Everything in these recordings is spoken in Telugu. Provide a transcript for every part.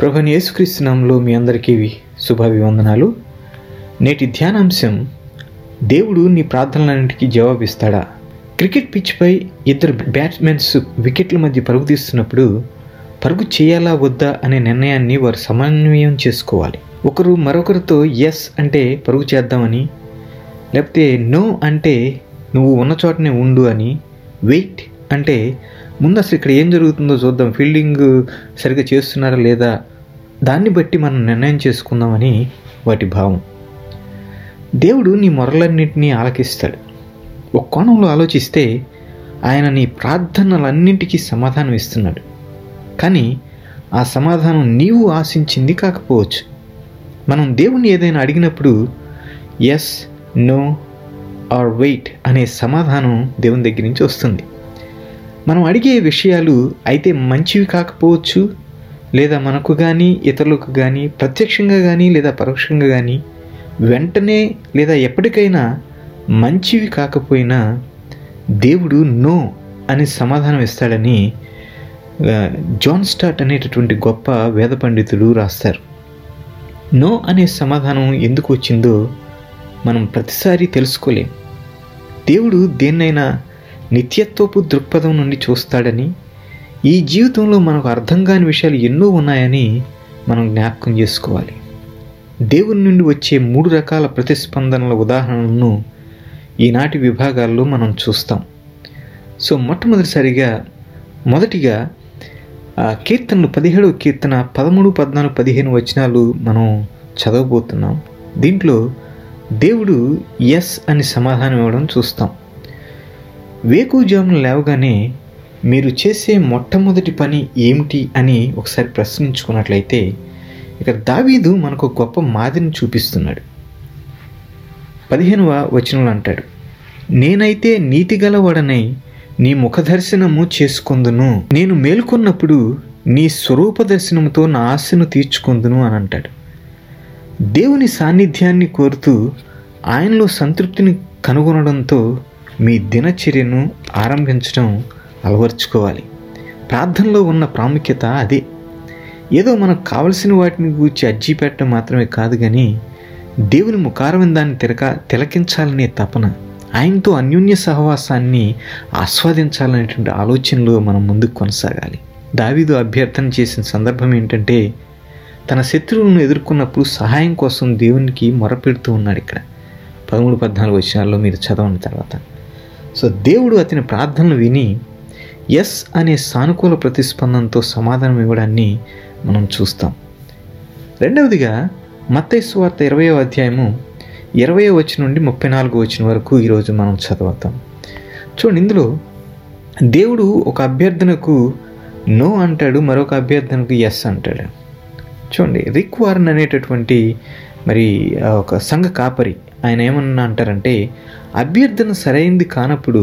ప్రభువైన యేసుక్రీస్తు నామములో మీ అందరికీ శుభాభివందనాలు. నేటి ధ్యానాంశం, దేవుడు నీ ప్రార్థనలన్నింటికీ జవాబిస్తాడా? క్రికెట్ పిచ్పై ఇద్దరు బ్యాట్స్మెన్స్ వికెట్ల మధ్య పరుగు తీస్తున్నప్పుడు పరుగు చేయాలా వద్దా అనే నిర్ణయాన్ని వారు సమన్వయం చేసుకోవాలి. ఒకరు మరొకరితో ఎస్ అంటే పరుగు చేద్దామని, లేకపోతే నో అంటే నువ్వు ఉన్న చోటనే ఉండు అని, వెయిట్ అంటే ముందు అసలు ఇక్కడ ఏం జరుగుతుందో చూద్దాం, ఫీల్డింగ్ సరిగ్గా చేస్తున్నారా లేదా దాన్ని బట్టి మనం నిర్ణయం చేసుకుందామని వాటి భావం. దేవుడు నీ మొరలన్నింటినీ ఆలకిస్తాడు. ఒక కోణంలో ఆలోచిస్తే ఆయన నీ ప్రార్థనలన్నింటికీ సమాధానం ఇస్తున్నాడు. కానీ ఆ సమాధానం నీవు ఆశించింది కాకపోవచ్చు. మనం దేవుని ఏదైనా అడిగినప్పుడు ఎస్, నో ఆర్ వెయిట్ అనే సమాధానం దేవుని దగ్గర నుంచి వస్తుంది. మనం అడిగే విషయాలు అయితే మంచివి కాకపోవచ్చు, లేదా మనకు కానీ ఇతరులకు కానీ ప్రత్యక్షంగా కానీ లేదా పరోక్షంగా కానీ వెంటనే లేదా ఎప్పటికైనా మంచివి కాకపోయినా దేవుడు నో అనే సమాధానం ఇస్తాడని జాన్ స్టాట్ అనేటటువంటి గొప్ప వేద పండితుడు రాస్తారు. నో అనే సమాధానం ఎందుకు వచ్చిందో మనం ప్రతిసారి తెలుసుకోలేం. దేవుడు దేన్నైనా నిత్యత్వపు దృక్పథం నుండి చూస్తాడని, ఈ జీవితంలో మనకు అర్థం కాని విషయాలు ఎన్నో ఉన్నాయని మనం జ్ఞాపకం చేసుకోవాలి. దేవుని నుండి వచ్చే మూడు రకాల ప్రతిస్పందనల ఉదాహరణలను ఈనాటి విభాగాల్లో మనం చూస్తాం. సో మొదటిగా కీర్తనలు 17వ కీర్తన 13, 14, 15 వచనాలు మనం చదవబోతున్నాం. దీంట్లో దేవుడు ఎస్ అని సమాధానం ఇవ్వడం చూస్తాం. వేకుజామున లేవగానే మీరు చేసే మొట్టమొదటి పని ఏమిటి అని ఒకసారి ప్రశ్నించుకున్నట్లయితే, ఇక్కడ దావీదు మనకు గొప్ప మాదిరిని చూపిస్తున్నాడు. 15వ వచనంలో అంటాడు, నేనైతే నీతిగలవాడనై నీ ముఖదర్శనము చేసుకొందును, నేను మేలుకొన్నప్పుడు నీ స్వరూప దర్శనముతో నా ఆశను తీర్చుకొందును అని అంటాడు. దేవుని సాన్నిధ్యాన్ని కోరుతూ ఆయనలో సంతృప్తిని కనుగొనడంతో మీ దినచర్యను ఆరంభించడం అలవర్చుకోవాలి. ప్రార్థనలో ఉన్న ప్రాముఖ్యత అదే. ఏదో మనకు కావలసిన వాటిని గూర్చి అర్జీ పెట్టడం మాత్రమే కాదు, కానీ దేవుని ముఖారవిందాన్ని తిలకించాలనే తపన, ఆయనతో అన్యోన్య సహవాసాన్ని ఆస్వాదించాలనేటువంటి ఆలోచనలో మనం ముందుకు కొనసాగాలి. దావీదు అభ్యర్థన చేసిన సందర్భం ఏంటంటే, తన శత్రువులను ఎదుర్కొన్నప్పుడు సహాయం కోసం దేవునికి మొరపెడుతూ ఉన్నాడు. ఇక్కడ 13, 14 వచనాల్లో మీరు చదవని తర్వాత సో దేవుడు అతని ప్రార్థనలు విని ఎస్ అనే సానుకూల ప్రతిస్పందనతో సమాధానం ఇవ్వడాన్ని మనం చూస్తాం. రెండవదిగా మత్తయి సువార్త 20వ అధ్యాయము 20వ వచనం నుండి 34వ వచనం వరకు ఈరోజు మనం చదువుతాం. చూడండి, ఇందులో దేవుడు ఒక అభ్యర్థనకు నో అంటాడు, మరొక అభ్యర్థనకు ఎస్ అంటాడు. చూడండి, రిక్ వారన్ అనేటటువంటి ఒక సంఘ కాపరి ఆయన ఏమన్నా అంటారంటే, అభ్యర్థన సరైంది కానప్పుడు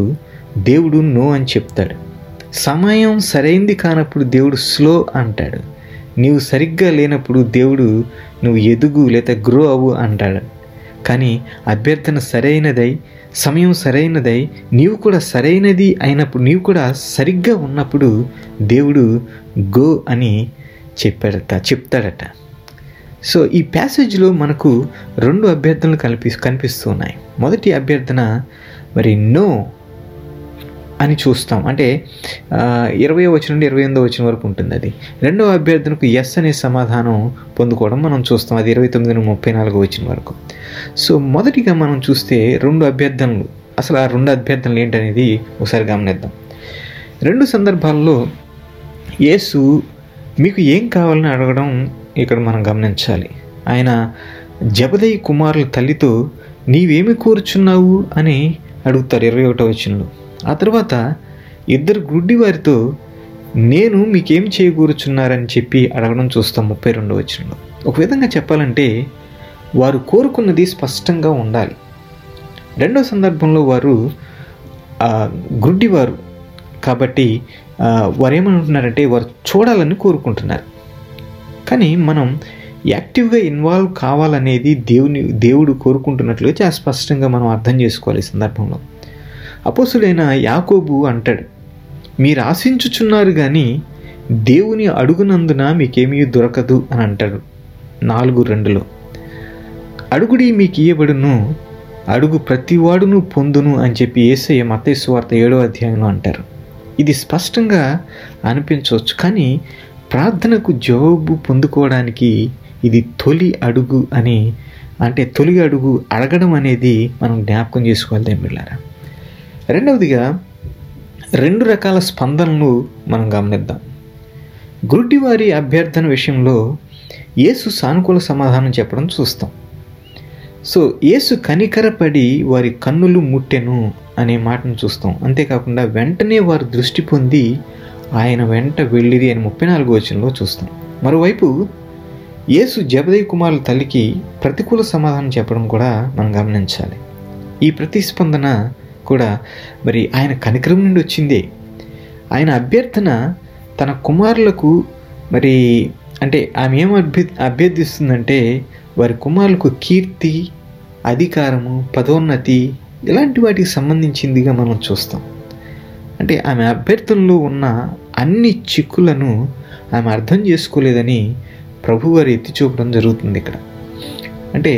దేవుడు నో అని చెప్తాడు, సమయం సరైంది కానప్పుడు దేవుడు స్లో అంటాడు, నీవు సరిగ్గా లేనప్పుడు దేవుడు నువ్వు ఎదుగు లేదా గ్రో అవ్వు అంటాడు. కానీ అభ్యర్థన సరైనదై, సమయం సరైనదై, నీవు కూడా సరైనది అయినప్పుడు, నీవు కూడా సరిగ్గా ఉన్నప్పుడు దేవుడు గో అని చెప్తాడట. సో ఈ ప్యాసేజ్లో మనకు రెండు అభ్యర్థనలు కనిపిస్తూ ఉన్నాయి. మొదటి అభ్యర్థన నో అని చూస్తాం, అంటే 20వ వచనం నుండి 28వ వచనం వరకు ఉంటుంది. అది రెండవ అభ్యర్థనకు ఎస్ అనే సమాధానం పొందుకోవడం మనం చూస్తాం, అది 29 నుండి 34వ వచనం వరకు. సో మొదటిగా మనం చూస్తే రెండు అభ్యర్థనలు, అసలు ఆ రెండు అభ్యర్థనలు ఏంటనేది ఒకసారి గమనిద్దాం. రెండు సందర్భాల్లో యేసు మీకు ఏం కావాలని అడగడం ఇక్కడ మనం గమనించాలి. ఆయన జబదయి కుమారుల తల్లితో నీవేమి కోరుచున్నావు అని అడుగుతారు 21వ వచనంలో. ఆ తర్వాత ఇద్దరు గుడ్డి వారితో నేను మీకేం చేయకూరుచున్నారని చెప్పి అడగడం చూస్తాం 32వ వచనంలో. ఒక విధంగా చెప్పాలంటే వారు కోరుకున్నది స్పష్టంగా ఉండాలి. రెండో సందర్భంలో వారు గుడ్డివారు కాబట్టి వారు ఏమంటున్నారంటే వారు చూడాలని కోరుకుంటున్నారు. కానీ మనం యాక్టివ్గా ఇన్వాల్వ్ కావాలనేది దేవుడు కోరుకుంటున్నట్లుగా చాలా స్పష్టంగా మనం అర్థం చేసుకోవాలి. ఈ సందర్భంలో అపోస్తుడైన యాకోబు అంటాడు, మీరు ఆశించుచున్నారు కానీ దేవుని అడుగునందున మీకేమీ దొరకదు అని అంటాడు 4:2లో. అడుగుడి మీకు ఇయ్యబడును, అడుగు ప్రతివాడును పొందును అని చెప్పి యేసయ్య మత్తయి సువార్త 7వ అధ్యాయంలో అంటారు. ఇది స్పష్టంగా అనిపించవచ్చు, కానీ ప్రార్థనకు జవాబు పొందుకోవడానికి ఇది తొలి అడుగు అని, అంటే తొలి అడుగు అడగడం అనేది మనం జ్ఞాపకం చేసుకోవాలి దేవుళ్ళారా. రెండవదిగా 2 రకాల స్పందనలు మనం గమనిద్దాం. గుడ్డివారి అభ్యర్థన విషయంలో యేసు సానుకూల సమాధానం చెప్పడం చూస్తాం. సో యేసు కనికరపడి వారి కన్నులు ముట్టెను అనే మాటను చూస్తాం. అంతేకాకుండా వెంటనే వారు దృష్టి పొంది ఆయన వెంట వెళ్ళిరి అని 34వ వచనంలో చూస్తాం. మరోవైపు యేసు జబదేయి కుమారుల తల్లికి ప్రతికూల సమాధానం చెప్పడం కూడా మనం గమనించాలి. ఈ ప్రతిస్పందన కూడా మరి ఆయన కనికరం నుండి వచ్చిందే. ఆయన అభ్యర్థన తన కుమారులకు మరి అంటే ఆమె ఏం అభ్యర్థిస్తుందంటే వారి కుమారులకు కీర్తి, అధికారము, పదోన్నతి ఇలాంటి వాటికి సంబంధించిందిగా మనం చూస్తాం. అంటే ఆమె అభ్యర్థనలో ఉన్న అన్ని చిక్కులను ఆమె అర్థం చేసుకోలేదని ప్రభువారు ఎత్తి చూపడం జరుగుతుంది ఇక్కడ. అంటే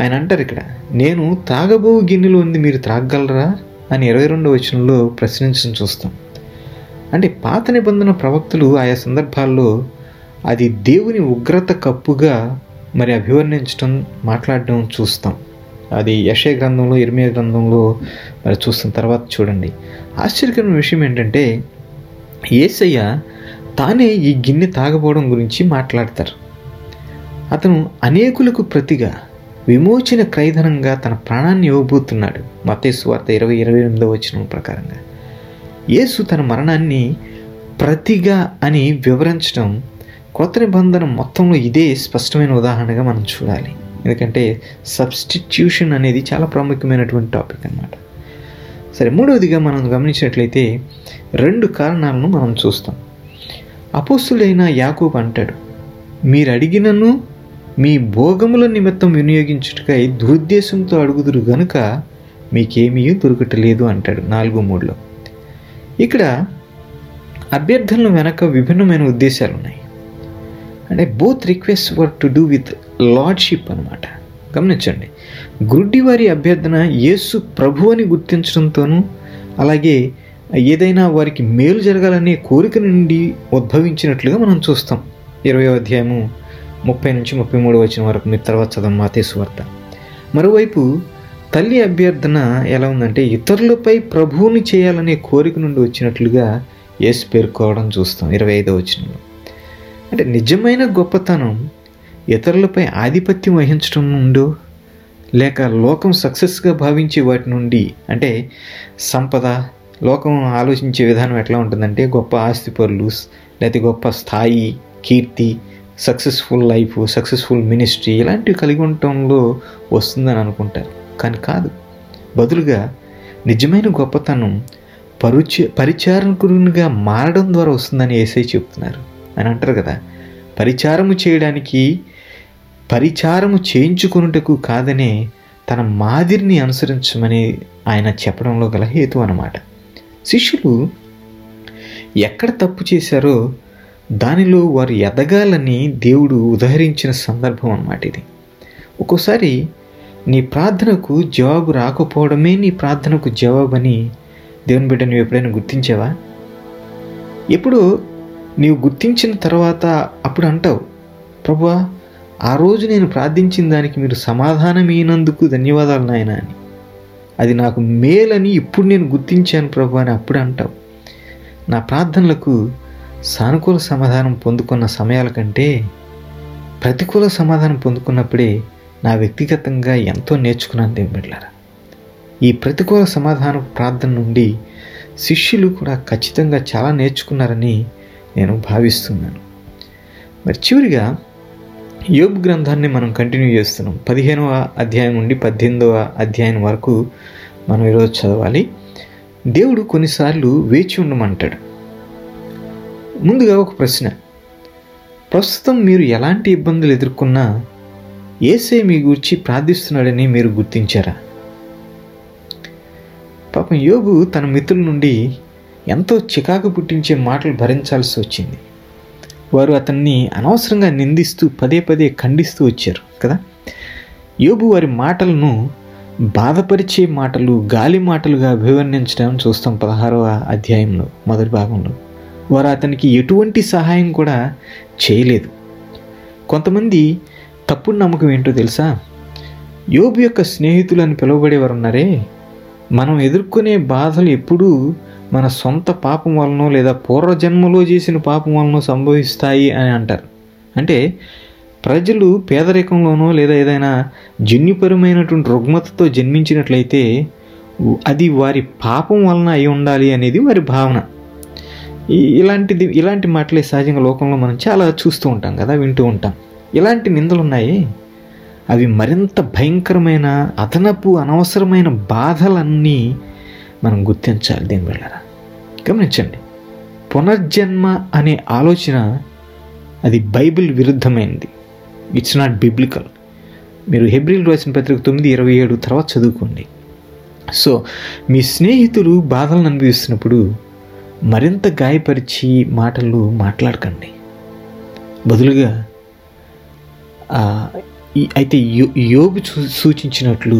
ఆయన అంటారు ఇక్కడ, నేను తాగబో గిన్నెలో ఉంది మీరు త్రాగలరా అని 22వ వచనంలో ప్రశ్నించడం చూస్తాం. అంటే పాత నిబంధన ప్రవక్తలు ఆయా సందర్భాల్లో అది దేవుని ఉగ్రత కప్పుగా మరి అభివర్ణించడం మాట్లాడడం చూస్తాం. అది యెషయా గ్రంథంలో, ఇర్మీయా గ్రంథంలో మరి చూస్తున్న తర్వాత చూడండి. ఆశ్చర్యకరమైన విషయం ఏంటంటే యేసయ్య తానే ఈ గిన్నె తాగబోవడం గురించి మాట్లాడతారు. అతను అనేకులకు ప్రతిగా విమోచన క్రయధనంగా తన ప్రాణాన్ని ఇవ్వబోతున్నాడు మత్తయి సువార్త 20:28 ప్రకారంగా. యేసు తన మరణాన్ని ప్రతిగా అని వివరించడం కొత్త నిబంధన మొత్తంలో ఇదే స్పష్టమైన ఉదాహరణగా మనం చూడాలి. ఎందుకంటే సబ్స్టిట్యూషన్ అనేది చాలా ప్రాముఖ్యమైనటువంటి టాపిక్ అన్నమాట. సరే, మూడవదిగా మనం గమనించినట్లయితే 2 కారణాలను మనం చూస్తాం. అపోస్తులైన యాకోబు అంటాడు, మీరు అడిగినను మీ భోగముల నిమిత్తం వినియోగించుటకై దురుద్దేశంతో అడుగుదురు గనుక మీకేమీ దొరకటలేదు అంటాడు 4:3లో. ఇక్కడ అభ్యర్థనలు వెనక విభిన్నమైన ఉద్దేశాలు ఉన్నాయి. అంటే both request were to do with lordship అనమాట. గమనించండి, గుడ్డివారి అభ్యర్థన యేసు ప్రభు అని గుర్తించడంతోనూ, అలాగే ఏదైనా వారికి మేలు జరగాలనే కోరిక నుండి ఉద్భవించినట్లుగా మనం చూస్తాం. 20వ అధ్యాయము 30 నుంచి 33వ వచనం వరకు మీరు తర్వాత చదవం మత్తయి సువార్త. మరోవైపు తల్లి అభ్యర్థన ఎలా ఉందంటే ఇతరులపై ప్రభువుని చేయాలనే కోరిక నుండి వచ్చినట్లుగా యేసు పేర్కోవడం చూస్తాం 25వ వచనంలో. అంటే నిజమైన గొప్పతనం ఇతరులపై ఆధిపత్యం వహించడం నుండో, లేక లోకం సక్సెస్గా భావించే వాటి నుండి, అంటే సంపద, లోకం ఆలోచించే విధానం ఎట్లా ఉంటుందంటే గొప్ప ఆస్తి పరులు, లేకపోతే గొప్ప స్థాయి, కీర్తి, సక్సెస్ఫుల్ లైఫ్, సక్సెస్ఫుల్ మినిస్ట్రీ ఇలాంటివి కలిగి ఉండటంలో వస్తుందని అనుకుంటారు. కానీ కాదు, బదులుగా నిజమైన గొప్పతనం పరిచారకునిగా మారడం ద్వారా వస్తుందని యేసయ్య చెప్తున్నారు. అని అంటారు కదా, పరిచారము చేయడానికి పరిచారము చేయించుకున్నటకు కాదనే తన మాదిరిని అనుసరించమని ఆయన చెప్పడంలో గల హేతు అన్నమాట. శిష్యులు ఎక్కడ తప్పు చేశారో దానిలో వారు ఎదగాలని దేవుడు ఉదహరించిన సందర్భం అన్నమాట ఇది. ఒక్కోసారి నీ ప్రార్థనకు జవాబు రాకపోవడమే నీ ప్రార్థనకు జవాబు అని దేవుని బిడ్డ నువ్వు ఎప్పుడైనా గుర్తించావా? ఎప్పుడు నీవు గుర్తించిన తర్వాత అప్పుడు అంటావు, ప్రభువా ఆ రోజు నేను ప్రార్థించిన దానికి మీరు సమాధానమైనందుకు ధన్యవాదాలు నాయన అని, అది నాకు మేలని ఇప్పుడు నేను గుర్తించాను ప్రభువా అని అప్పుడు అంటావు. నా ప్రార్థనలకు సానుకూల సమాధానం పొందుకున్న సమయాల కంటే ప్రతికూల సమాధానం పొందుకున్నప్పుడే నా వ్యక్తిగతంగా ఎంతో నేర్చుకున్నాను దేవుని బిడ్డలారా. ఈ ప్రతికూల సమాధాన ప్రార్థన నుండి శిష్యులు కూడా ఖచ్చితంగా చాలా నేర్చుకున్నారని నేను భావిస్తున్నాను. మరి చివరిగా యోబు గ్రంథాన్ని మనం కంటిన్యూ చేస్తున్నాం. 15వ అధ్యాయం నుండి 18వ అధ్యాయం వరకు మనం ఈరోజు చదవాలి. దేవుడు కొన్నిసార్లు వేచి ఉండమంటాడు. ముందుగా ఒక ప్రశ్న, ప్రస్తుతం మీరు ఎలాంటి ఇబ్బందులు ఎదుర్కొన్నా యేసే మీ గురించి ప్రార్థిస్తున్నాడని మీరు గుర్తించారా? పాపం యోబు తన మిత్రుల నుండి ఎంతో చికాకు పుట్టించే మాటలు భరించాల్సి వచ్చింది. వారు అతన్ని అనవసరంగా నిందిస్తూ పదే పదే ఖండిస్తూ వచ్చారు కదా. యోబు వారి మాటలను బాధపరిచే మాటలు, గాలి మాటలుగా అభివర్ణించడం చూస్తాం 16వ అధ్యాయంలో మొదటి భాగంలో. వారు అతనికి ఎటువంటి సహాయం కూడా చేయలేదు. కొంతమంది తప్పుడు నమ్మకం ఏంటో తెలుసా, యోబు యొక్క స్నేహితులు అని పిలువబడేవారు ఉన్నారే, మనం ఎదుర్కొనే బాధలు ఎప్పుడూ మన సొంత పాపం వలనో లేదా పూర్వజన్మలో చేసిన పాపం వలనో సంభవిస్తాయి అని అంటారు. అంటే ప్రజలు పేదరికంలోనో లేదా ఏదైనా జన్యుపరమైనటువంటి రుగ్మతతో జన్మించినట్లయితే అది వారి పాపం వలన అయి ఉండాలి అనేది వారి భావన. ఇలాంటి మాటలే సహజంగా లోకంలో మనం చాలా చూస్తూ ఉంటాం కదా, వింటూ ఉంటాం. ఇలాంటి నిందలు ఉన్నాయి, అవి మరింత భయంకరమైన అదనపు అనవసరమైన బాధలన్నీ మనం గుర్తించాలి. దీనివల్ల గమనించండి, పునర్జన్మ అనే ఆలోచన అది బైబిల్ విరుద్ధమైనది. It's not biblical. మీరు హెబ్రీలు రాసిన పత్రిక 9:27 తర్వాత చదువుకోండి. సో మీ స్నేహితులు బాధలను అనుభవిస్తున్నప్పుడు మరింత గాయపరిచి మాటలు మాట్లాడకండి. బదులుగా అయితే యోబు సూచించినట్లు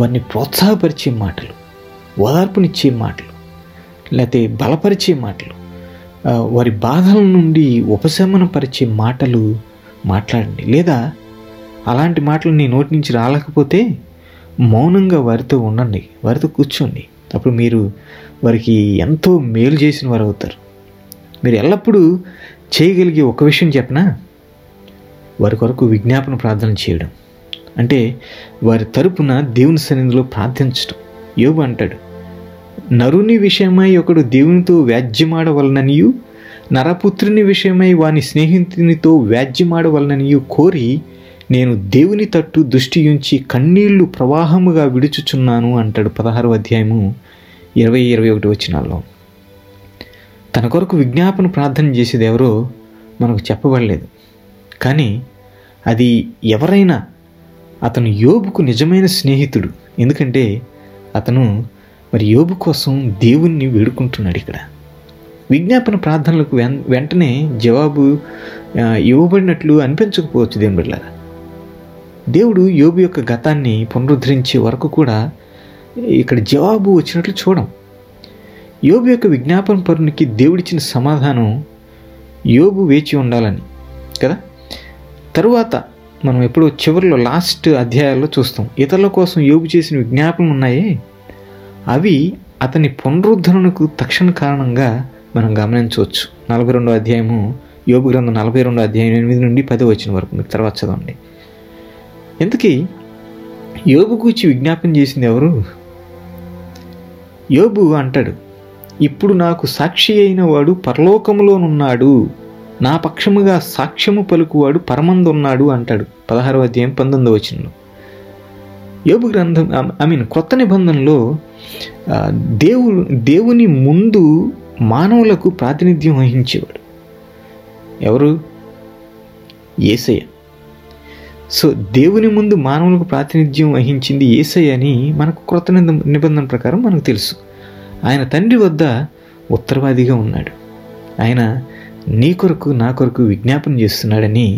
వారిని ప్రోత్సాహపరిచే మాటలు, ఓదార్పునిచ్చే మాటలు, లేకపోతే బలపరిచే మాటలు, వారి బాధల నుండి ఉపశమనపరిచే మాటలు మాట్లాడండి. లేదా అలాంటి మాటలు నీ నోటి నుంచి రాలేకపోతే మౌనంగా వారితో ఉండండి, వారితో కూర్చోండి. అప్పుడు మీరు వారికి ఎంతో మేలు చేసిన వారు అవుతారు. మీరు ఎల్లప్పుడూ చేయగలిగే ఒక విషయం చెప్పనా, వారి కొరకు విజ్ఞాపన ప్రార్థన చేయడం, అంటే వారి తరపున దేవుని సన్నిధిలో ప్రార్థించడం. యోబు అంటాడు, నరుని విషయమై ఒకడు దేవునితో వ్యాజ్యమాడవలననియు నరపుత్రుని విషయమై వాని స్నేహితునితో వ్యాజ్యమాడవలననియు కోరి నేను దేవుని తట్టు దృష్టి ఉంచి కన్నీళ్లు ప్రవాహముగా విడుచుచున్నాను అంటాడు 16వ అధ్యాయము 20-21 వచనాల్లో. తన కొరకు విజ్ఞాపన ప్రార్థన చేసేది ఎవరో మనకు చెప్పబడలేదు, కానీ అది ఎవరైనా అతను యోబుకు నిజమైన స్నేహితుడు. ఎందుకంటే అతను మరి యోబు కోసం దేవుణ్ణి వేడుకుంటున్నాడు. ఇక్కడ విజ్ఞాపన ప్రార్థనలకు వెంటనే జవాబు ఇవ్వబడినట్లు అనిపించకపోవచ్చు. దేవుని బిడ్డలారా, దేవుడు యోబు యొక్క గతాన్ని పునరుద్ధరించే వరకు కూడా ఇక్కడ జవాబు వచ్చినట్లు చూడం. యోబు యొక్క విజ్ఞాపన పరునికి దేవుడిచ్చిన సమాధానం యోబు వేచి ఉండాలని కదా. తరువాత మనం ఎప్పుడో చివరిలో లాస్ట్ అధ్యాయాల్లో చూస్తాం, ఇతరుల కోసం యోబు చేసిన విజ్ఞాపనలు ఉన్నాయే, అవి అతని పునరుద్ధరణకు తక్షణ కారణంగా మనం గమనించవచ్చు. 42వ అధ్యాయము యోబు గ్రంథం 42వ అధ్యాయం 8-10 వచనం వరకు మీరు తర్వాత చదవండి. ఎందుకీ యోబు గురించి విజ్ఞాపన చేసింది ఎవరు? యోబు అంటాడు, ఇప్పుడు నాకు సాక్షి అయిన వాడు పరలోకములోనున్నాడు, నా పక్షముగా సాక్ష్యము పలుకువాడు పరమందున్నాడు అంటాడు 16వ అధ్యాయం 19వ వచనంలో. యోబు గ్రంథం కొత్త నిబంధనలో దేవుని ముందు మానవులకు ప్రాతినిధ్యం వహించేవాడు ఎవరు? యేసయ్య. సో దేవుని ముందు మానవులకు ప్రాతినిధ్యం వహించింది యేసయ్య అని మనకు కొత్త నిబంధన ప్రకారం మనకు తెలుసు. ఆయన తండ్రి వద్ద ఉత్తరవాదిగా ఉన్నాడు. ఆయన నీ కొరకు నా కొరకు విజ్ఞాపన చేస్తున్నాడని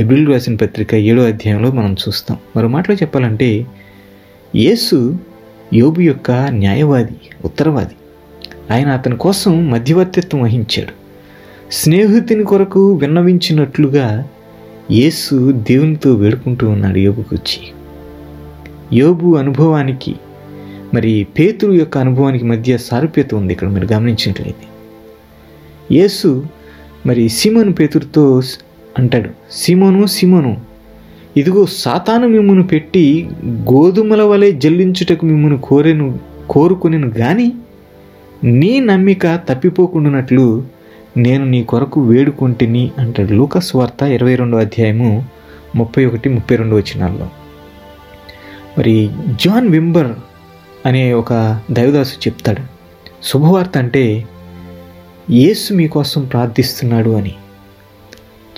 హెబ్రీలు రాసిన పత్రిక 7వ అధ్యాయంలో మనం చూస్తాం. మరో మాటలో చెప్పాలంటే యేసు యోబు యొక్క న్యాయవాది, ఉత్తరవాది. ఆయన అతని కోసం మధ్యవర్తిత్వం వహించాడు. స్నేహితుని కొరకు విన్నవించినట్లుగా యేసు దేవునితో వేడుకుంటూ ఉన్నాడు యోబుకు వచ్చి. యోబు అనుభవానికి మరి పేతురు యొక్క అనుభవానికి మధ్య సారూప్యత ఉంది. ఇక్కడ మీరు గమనించినట్లయితే యేసు మరి సీమోను పేతురుతో అంటాడు, సీమోను సీమోను, ఇదిగో సాతాను మిమ్మును పెట్టి గోధుమల వలె జల్లించుటకు మిమ్మును కోరుకొనెను గాని నీ నమ్మిక తప్పిపోకుండానట్లు నేను నీ కొరకు వేడుకుంటేని అంటాడు లూకా సువార్త 22వ అధ్యాయము 31-32 వచనాల్లో. మరి జాన్ వింబర్ అనే ఒక దైవదాసు చెప్తాడు, శుభవార్త అంటే యేసు మీకోసం ప్రార్థిస్తున్నాడు అని.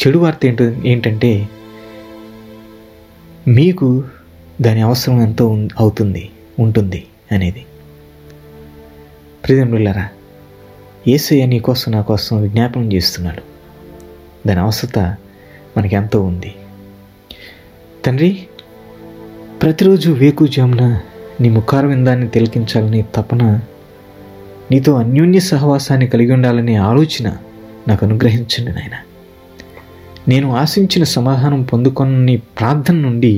చెడు వార్త ఏంటంటే మీకు దాని అవసరం ఎంతో ఉంటుంది అనేది. ప్రియమిత్రులారా, యేసయ్య నీ కోసం నా కోసం విజ్ఞాపనం చేస్తున్నాడు. దాని అవసరత మనకెంతో ఉంది. తండ్రి, ప్రతిరోజు వేకుజామున నీ ముఖారవిందాన్ని తిలకించాలనే తపన, నీతో అన్యోన్య సహవాసాన్ని కలిగి ఉండాలనే ఆలోచన నాకు అనుగ్రహించండి నాయన. నేను ఆశించిన సమాధానం పొందుకొని ప్రార్థన నుండి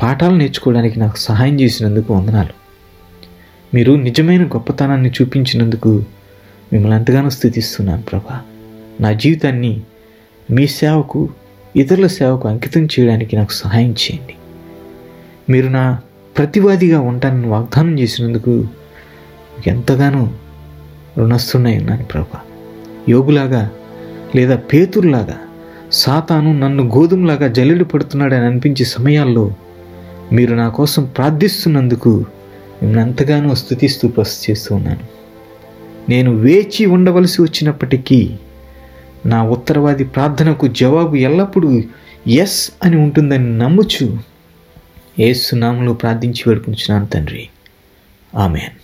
పాఠాలు నేర్చుకోవడానికి నాకు సహాయం చేసినందుకు వందనాలు. మీరు నిజమైన గొప్పతనాన్ని చూపించినందుకు మిమ్మల్ని ఎంతగానో స్తుతిస్తున్నాను ప్రభా. నా జీవితాన్ని మీ సేవకు, ఇతరుల సేవకు అంకితం చేయడానికి నాకు సహాయం చేయండి. మీరు నా ప్రతివాదిగా ఉంటానని వాగ్దానం చేసినందుకు ఎంతగానో రుణస్తున్నై ఉన్నాను ప్రభా. యోగులాగా లేదా పేతురులాగా సాతాను నన్ను గోధుమలాగా జల్లెడ పడుతున్నాడని అనిపించే సమయాల్లో మీరు నా కోసం ప్రార్థిస్తున్నందుకు మిమ్మల్ని ఎంతగానో స్తుతిస్తూ ప్రస్తుతి చేస్తూ ఉన్నాను. నేను వేచి ఉండవలసి వచ్చినప్పటికీ నా ఉత్తరవాది ప్రార్థనకు జవాబు ఎల్లప్పుడూ ఎస్ అని ఉంటుందని నమ్ముచు యేసు నామములో ప్రార్థించి వేడుకుంటున్నాను తండ్రి. ఆమేన్.